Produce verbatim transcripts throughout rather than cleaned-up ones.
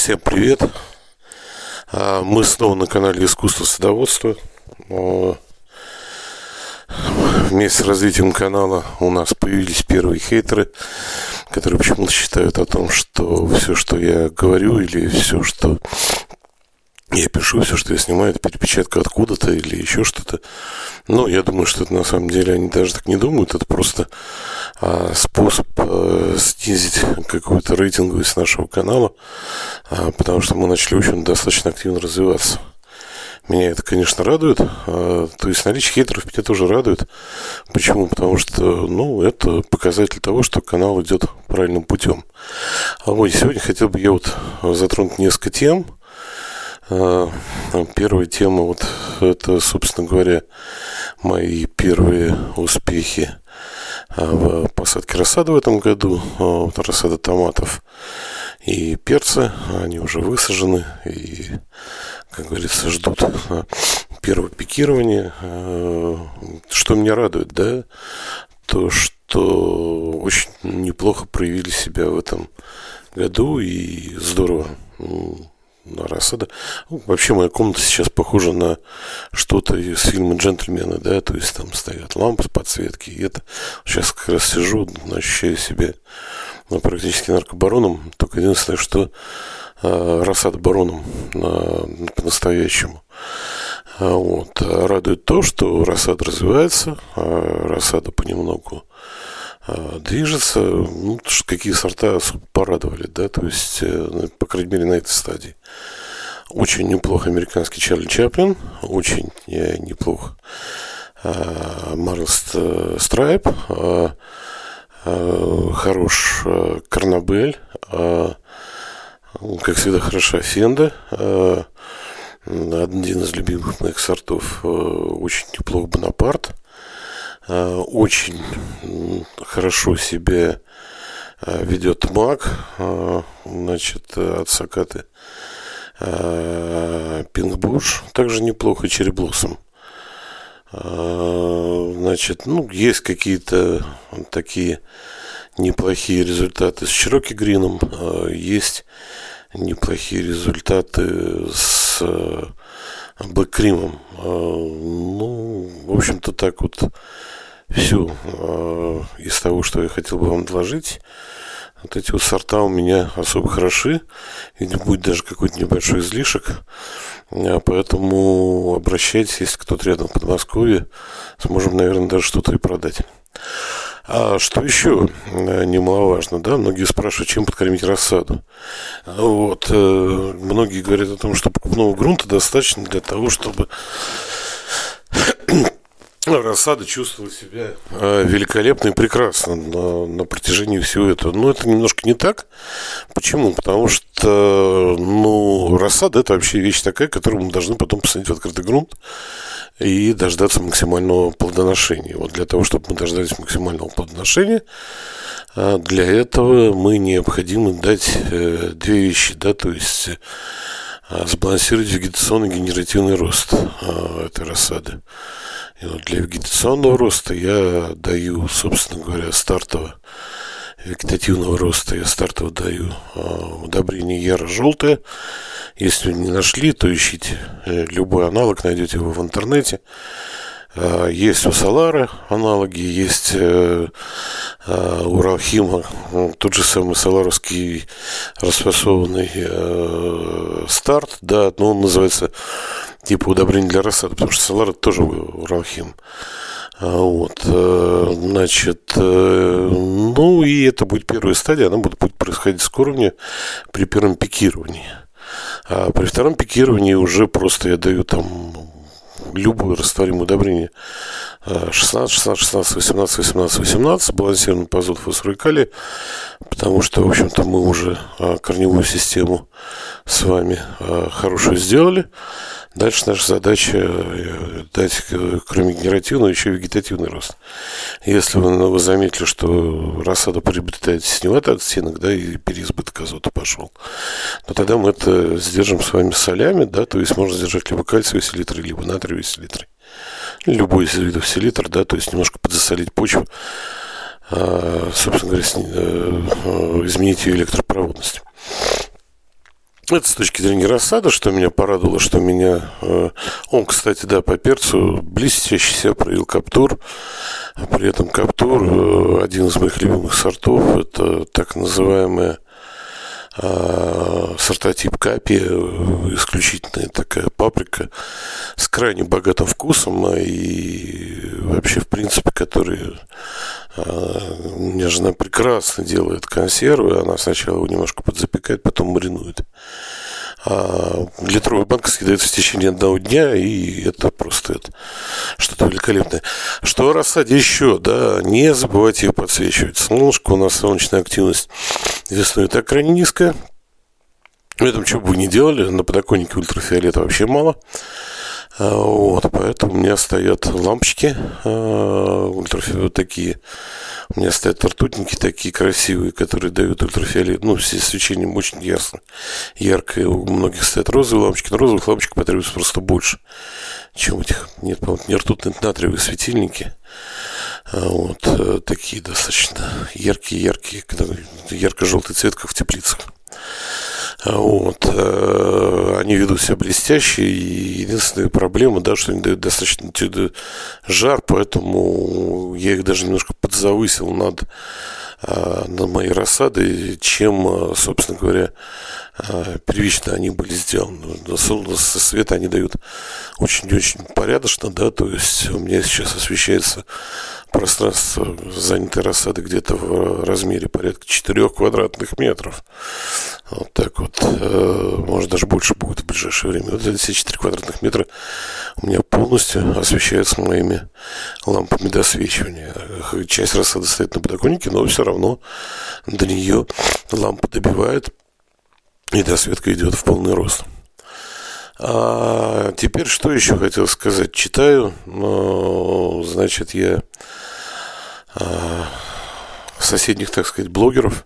Всем привет! Мы снова на канале Искусство Садоводства. Вместе с развитием канала у нас появились первые хейтеры, которые почему-то считают о том, что все, что я говорю, или все, что я пишу, все, что я снимаю, это перепечатка откуда-то или еще что-то. Но я думаю, что это на самом деле они даже так не думают. Это просто а, способ а, снизить какую-то рейтинговость нашего канала, а, потому что мы начали, в общем, достаточно активно развиваться. Меня это, конечно, радует. А, то есть наличие хейтеров меня тоже радует. Почему? Потому что, ну, это показатель того, что канал идет правильным путем. А вот сегодня хотел бы я вот затронуть несколько тем. Первая тема, вот это, собственно говоря, мои первые успехи в посадке рассады в этом году, вот рассада томатов и перца, они уже высажены и, как говорится, ждут первого пикирования. Что меня радует, да, то, что очень неплохо проявили себя в этом году и здорово. На рассада. Вообще моя комната сейчас похожа на что-то из фильма «Джентльмены», да, то есть там стоят лампы, подсветки, и это. Сейчас как раз сижу, ощущаю себя ну, практически наркобароном, только единственное, что э, рассада бароном э, по-настоящему. Вот. Радует то, что рассада развивается, а рассада понемногу движется, ну, какие сорта особо порадовали, да, то есть, по крайней мере, на этой стадии. Очень неплохо американский Чарли Чаплин, очень неплохо Марлст Страйп, хорош Карнабель, как всегда, хороша Фенда, один из любимых моих сортов, очень неплохо Бонапарт. Очень хорошо себя ведет мак, значит, от Сакаты. Пингбуш также неплохо, череблоссом. Значит, ну, есть какие-то такие неплохие результаты с Чероки Грином, есть неплохие результаты с Блэк Кримом. Ну, в общем-то, так вот все э, из того, что я хотел бы вам доложить. Вот эти вот сорта у меня особо хороши, и не будет даже какой-то небольшой излишек. Поэтому обращайтесь, если кто-то рядом в Подмосковье, сможем, наверное, даже что-то и продать. А что еще немаловажно, да, многие спрашивают, чем подкормить рассаду. Вот, э, многие говорят о том, что покупного грунта достаточно для того, чтобы рассада чувствовала себя великолепно и прекрасно на, на протяжении всего этого. Но это немножко не так. Почему? Потому что, ну, рассада — это вообще вещь такая, которую мы должны потом посадить в открытый грунт и дождаться максимального плодоношения. Вот для того, чтобы мы дождались максимального плодоношения, для этого мы необходимо дать две вещи, да, то есть сбалансировать вегетационный и генеративный рост этой рассады. И вот для вегетационного роста я даю, собственно говоря, стартово вегетативного роста я стартово даю удобрение Яра желтое. Если не нашли, то ищите любой аналог, найдете его в интернете. Есть у Солары аналоги, есть Уралхима, тот же самый соларовский расфасованный старт, да, но он называется типа удобрение для рассады, потому что Солара тоже Уралхим. Вот, значит, ну и это будет первая стадия, она будет происходить скоро мне при первом пикировании. А при втором пикировании уже просто я даю там любое растворимое удобрение шестнадцать, шестнадцать, шестнадцать, восемнадцать, восемнадцать, восемнадцать, балансированный азот, фосфор и калий, потому что, в общем-то, мы уже корневую систему с вами хорошую сделали. Дальше наша задача дать, кроме генеративного, еще и вегетативный рост. Если вы заметили, что рассада приобретает синеватый оттенок, да, и переизбыток азота пошел, то тогда мы это сдержим с вами солями, да, то есть можно сдержать либо кальциевые селитры, либо натриевые селитры. Любой из видов селитр, да, то есть немножко подзасолить почву, собственно говоря, изменить ее электропроводность. Это с точки зрения рассады, что меня порадовало, что меня... Он, кстати, да, по перцу блестяще себя проявил каптур. При этом каптур, один из моих любимых сортов, это так называемая сортотип капи, исключительная такая паприка с крайне богатым вкусом и вообще, в принципе, который... У меня жена прекрасно делает консервы, она сначала его немножко подзапекает, потом маринует. А литровая банка съедается в течение одного дня, и это просто это, что-то великолепное. Что о рассаде еще, да, не забывайте ее подсвечивать. Солнышко, у нас солнечная активность весной так крайне низкая. В этом чего бы вы ни делали, на подоконнике ультрафиолета вообще мало. Вот, поэтому у меня стоят лампочки ультрафиолетовые такие, у меня стоят ртутники такие красивые, которые дают ультрафиолет, ну, с свечением очень ясно, яркое, у многих стоят розовые лампочки, но розовых лампочек потребуется просто больше, чем этих, нет, по-моему, не ртутные, это натриевые светильники, вот, такие достаточно яркие-яркие, ярко-желтый цвет, как в теплицах. Вот. Они ведут себя блестяще, и единственная проблема, да, что они дают достаточно жар, поэтому я их даже немножко подзавысил над, над моей рассадой, чем, собственно говоря, первично они были сделаны. Со света они дают очень-очень порядочно, да, то есть у меня сейчас освещается пространство занятой рассады где-то в размере порядка четыре квадратных метров. Вот так вот. Может, даже больше будет в ближайшее время. Вот эти четыре квадратных метра у меня полностью освещаются моими лампами досвечивания. Часть рассады стоит на подоконнике, но все равно до нее лампа добивает, и досветка идет в полный рост. А теперь что еще хотел сказать? Читаю, но, значит, я соседних, так сказать, блогеров,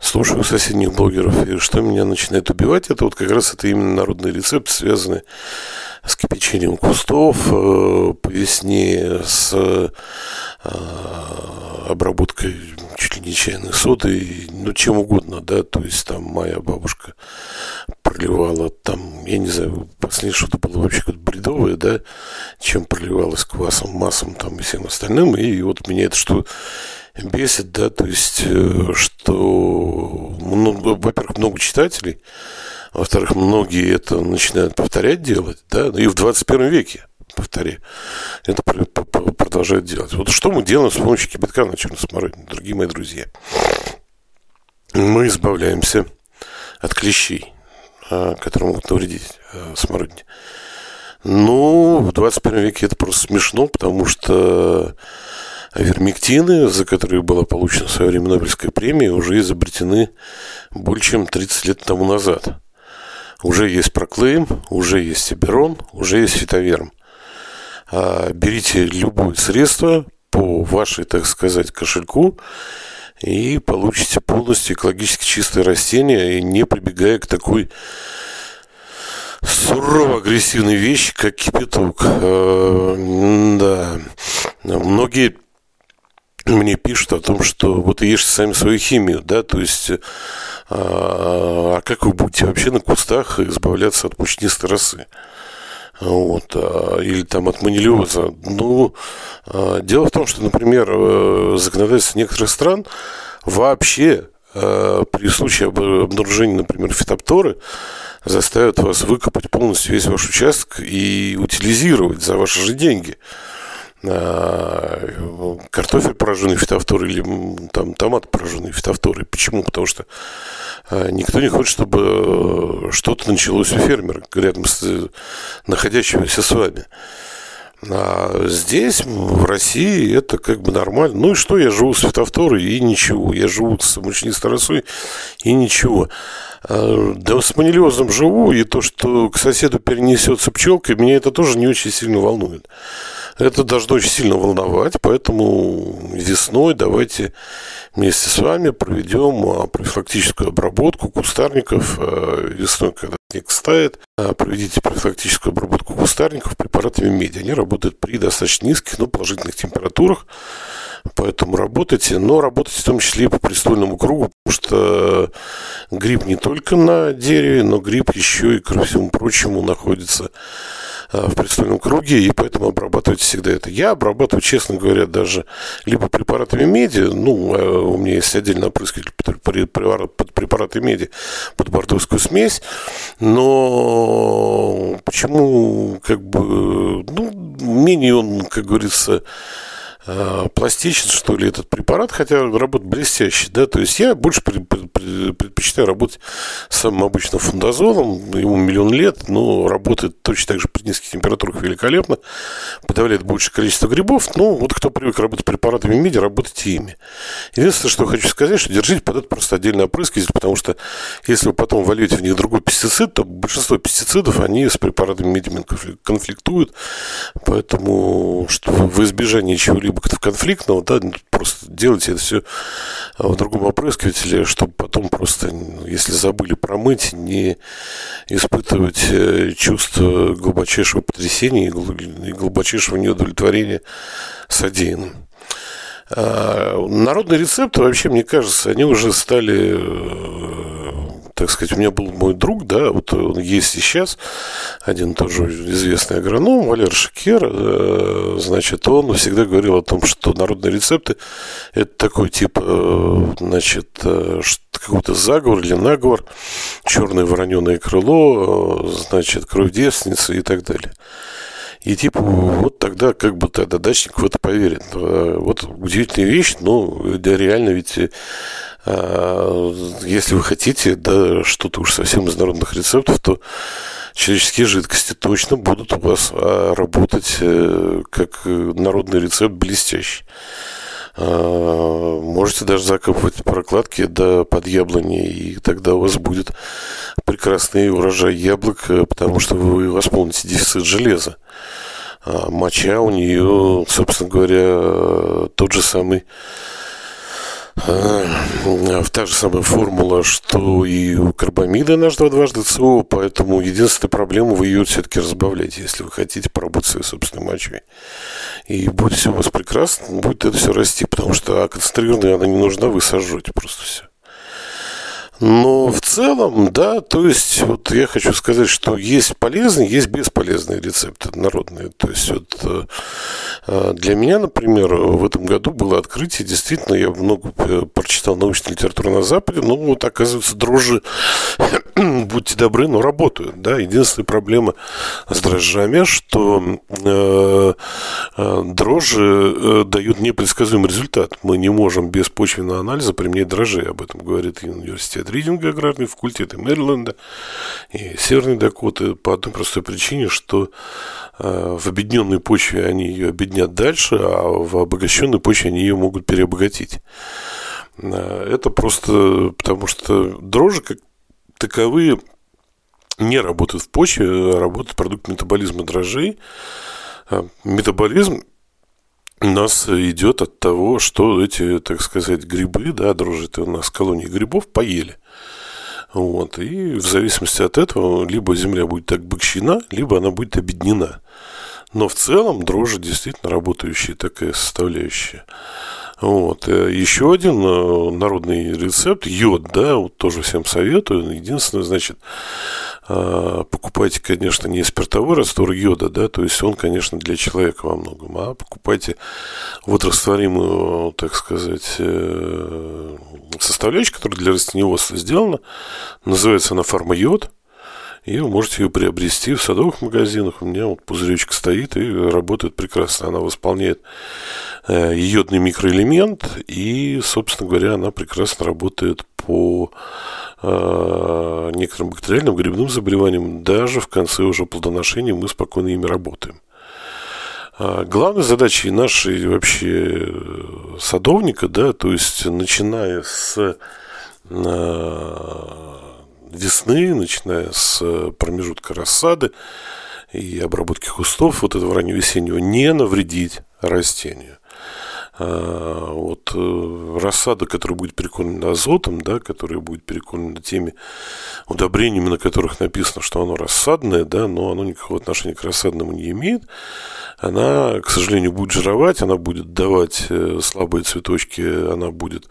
слушаю соседних блогеров, и что меня начинает убивать, это вот как раз это именно народные рецепты, связанные с кипячением кустов, по весне с обработкой чуть ли не чайной соды, ну, чем угодно, да, то есть там моя бабушка проливала там, я не знаю, последнее что-то было вообще какое-то бредовое, да, чем проливалось квасом, маслом там и всем остальным, и вот меня это что бесит, да, то есть, что, много, во-первых, много читателей, во-вторых, многие это начинают повторять делать, да, и в двадцать первом веке, повторяю, это продолжают делать. Вот что мы делаем с помощью кипятка на черной смородине, дорогие мои друзья? Мы избавляемся от клещей, которые могут навредить смородине. Ну, в двадцать первом веке это просто смешно, потому что вермектины, за которые была получена в свое время Нобелевская премия, уже изобретены более чем тридцать лет тому назад. Уже есть проклейм, уже есть тибирон, уже есть фитоверм. Берите любое средство по вашей, так сказать, кошельку и получите полностью экологически чистое растение, и не прибегая к такой сурово-агрессивной вещи, как кипяток. Да, многие мне пишут о том, что вот и ешьте сами свою химию, да, то есть, а как вы будете вообще на кустах избавляться от мучнистой росы? Вот, или там от манилиоза. Ну, дело в том, что, например, законодательство некоторых стран вообще при случае обнаружения, например, фитофторы заставят вас выкопать полностью весь ваш участок и утилизировать за ваши же деньги. Картофель, пораженный фитофторой, или там томат, пораженный фитофторой. Почему? Потому что никто не хочет, чтобы что-то началось у фермера, рядом с находящимся с вами. А здесь, в России, это как бы нормально. Ну и что, я живу с фитофторой и ничего. Я живу с мучнистой росой и ничего. Да с манилиозом живу, и то, что к соседу перенесется пчелка, меня это тоже не очень сильно волнует. Это должно очень сильно волновать, поэтому весной давайте вместе с вами проведем профилактическую обработку кустарников. Весной, когда снег стает, проведите профилактическую обработку кустарников препаратами меди. Они работают при достаточно низких, но положительных температурах. Поэтому работайте, но работайте в том числе и по приствольному кругу, потому что гриб не только на дереве, но гриб еще и, ко всему прочему, находится в приствольном круге, и поэтому обрабатывайте всегда это. Я обрабатываю, честно говоря, даже либо препаратами меди, ну, у меня есть отдельный опрыскиватель под препараты меди, под бордовскую смесь, но почему, как бы, ну, менее он, как говорится, пластичен, что ли, этот препарат, хотя работа блестящая, да, то есть я больше предпочитаю работать с самым обычным фундазолом, ему миллион лет, но работает точно так же при низких температурах великолепно, подавляет большее количество грибов, ну, вот кто привык работать с препаратами меди, работайте ими. Единственное, что хочу сказать, что держите под это просто отдельный опрыскиватель, потому что если вы потом вольете в них другой пестицид, то большинство пестицидов, они с препаратами меди конфликтуют, поэтому что в избежании чего-либо конфликтного, да, просто делайте это все в другом опрыскивателе, чтобы потом просто, если забыли промыть, не испытывать чувство глубочайшего потрясения и глубочайшего неудовлетворения содеянным. Народные рецепты, вообще, мне кажется, они уже стали... Так сказать, у меня был мой друг, да, вот он есть и сейчас, один тоже известный агроном, Валер Шикер, значит, он всегда говорил о том, что народные рецепты – это такой тип, значит, какой-то заговор или наговор, черное вороненое крыло, значит, кровь девственницы и так далее. И типа вот тогда как бы тогда дачник в это поверит. Вот удивительная вещь, но да, реально ведь а, если вы хотите, да, что-то уж совсем из народных рецептов, то человеческие жидкости точно будут у вас работать как народный рецепт блестящий. Можете даже закапывать прокладки до под яблони, и тогда у вас будет прекрасный урожай яблок, потому что вы восполните дефицит железа. А моча у нее, собственно говоря, тот же самый, та же самая формула, что и у карбамида эн аш два дважды цэ о, поэтому единственная проблема, вы ее все-таки разбавляете, если вы хотите поработать своей собственной мочой. И будет все у вас прекрасно, будет это все расти, потому что а концентрированная она не нужна, вы сожжете просто все. Но в целом, да, то есть вот я хочу сказать, что есть полезные, есть бесполезные рецепты народные. То есть вот для меня, например, в этом году было открытие, действительно, я много прочитал научной литературы на Западе, но вот оказывается, дрожжи, будьте добры, но работают, да. Единственная проблема с дрожжами, что э, э, дрожжи э, дают непредсказуемый результат. Мы не можем без почвенного анализа применять дрожжи, об этом говорит и университет Ридинга, аграрный факультет и Мэриленда, и Северной Дакоты, по одной простой причине, что э, в обедненной почве они ее обеднят дальше, а в обогащенной почве они ее могут переобогатить. Э, это просто потому, что дрожжи, как таковые, не работают в почве, а работают продукт метаболизма дрожжей. Метаболизм у нас идет от того, что эти, так сказать, грибы, да, дрожжи-то у нас колонии грибов поели. Вот, и в зависимости от этого либо земля будет обогащена, либо она будет обеднена. Но в целом дрожжи действительно работающая такая составляющая. Вот. Еще один народный рецепт, йод, да, вот тоже всем советую. Единственное, значит, покупайте, конечно, не спиртовой раствор йода, да, то есть он, конечно, для человека во многом, а покупайте вот растворимую, так сказать, составляющую, которая для растениеводства сделана, называется она фарма-йод. И вы можете ее приобрести в садовых магазинах. У меня вот пузыречек стоит и работает прекрасно. Она восполняет э, йодный микроэлемент. И, собственно говоря, она прекрасно работает по э, некоторым бактериальным грибным заболеваниям. Даже в конце уже плодоношения мы спокойно ими работаем. А главной задачей нашей вообще садовника, да, то есть начиная с... Э, весны, начиная с промежутка рассады и обработки кустов, вот этого раннего весеннего, не навредить растению. вот, рассада, которая будет перекормлена азотом, да, которая будет перекормлена теми удобрениями, на которых написано, что оно рассадное, да, но оно никакого отношения к рассадному не имеет, она, к сожалению, будет жировать, она будет давать слабые цветочки, она будет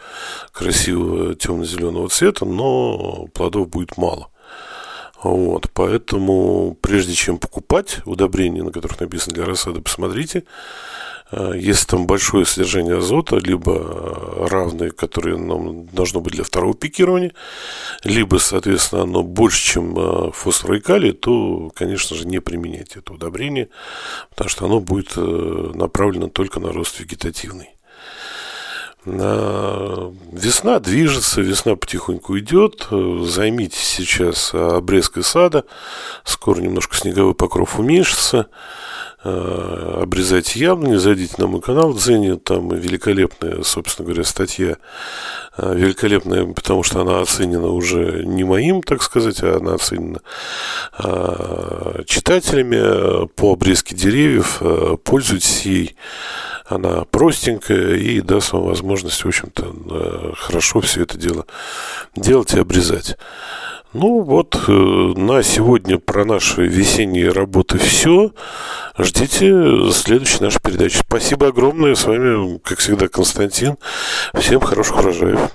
красивого темно-зеленого цвета, но плодов будет мало. Вот, поэтому, прежде чем покупать удобрения, на которых написано для рассады, посмотрите, если там большое содержание азота, либо равное, которое нам должно быть для второго пикирования, либо, соответственно, оно больше, чем фосфор и калий, то, конечно же, не применяйте это удобрение, потому что оно будет направлено только на рост вегетативный. Весна движется, весна потихоньку идет. Займитесь сейчас обрезкой сада. Скоро немножко снеговой покров уменьшится. Обрезайте яблони, зайдите на мой канал в Дзене. Там великолепная, собственно говоря, статья. Великолепная, потому что она оценена уже не моим, так сказать, а она оценена читателями по обрезке деревьев. Пользуйтесь ей. Она простенькая и даст вам возможность, в общем-то, хорошо все это дело делать и обрезать. Ну вот, на сегодня про наши весенние работы все. Ждите следующей нашей передачи. Спасибо огромное. С вами, как всегда, Константин. Всем хороших урожаев.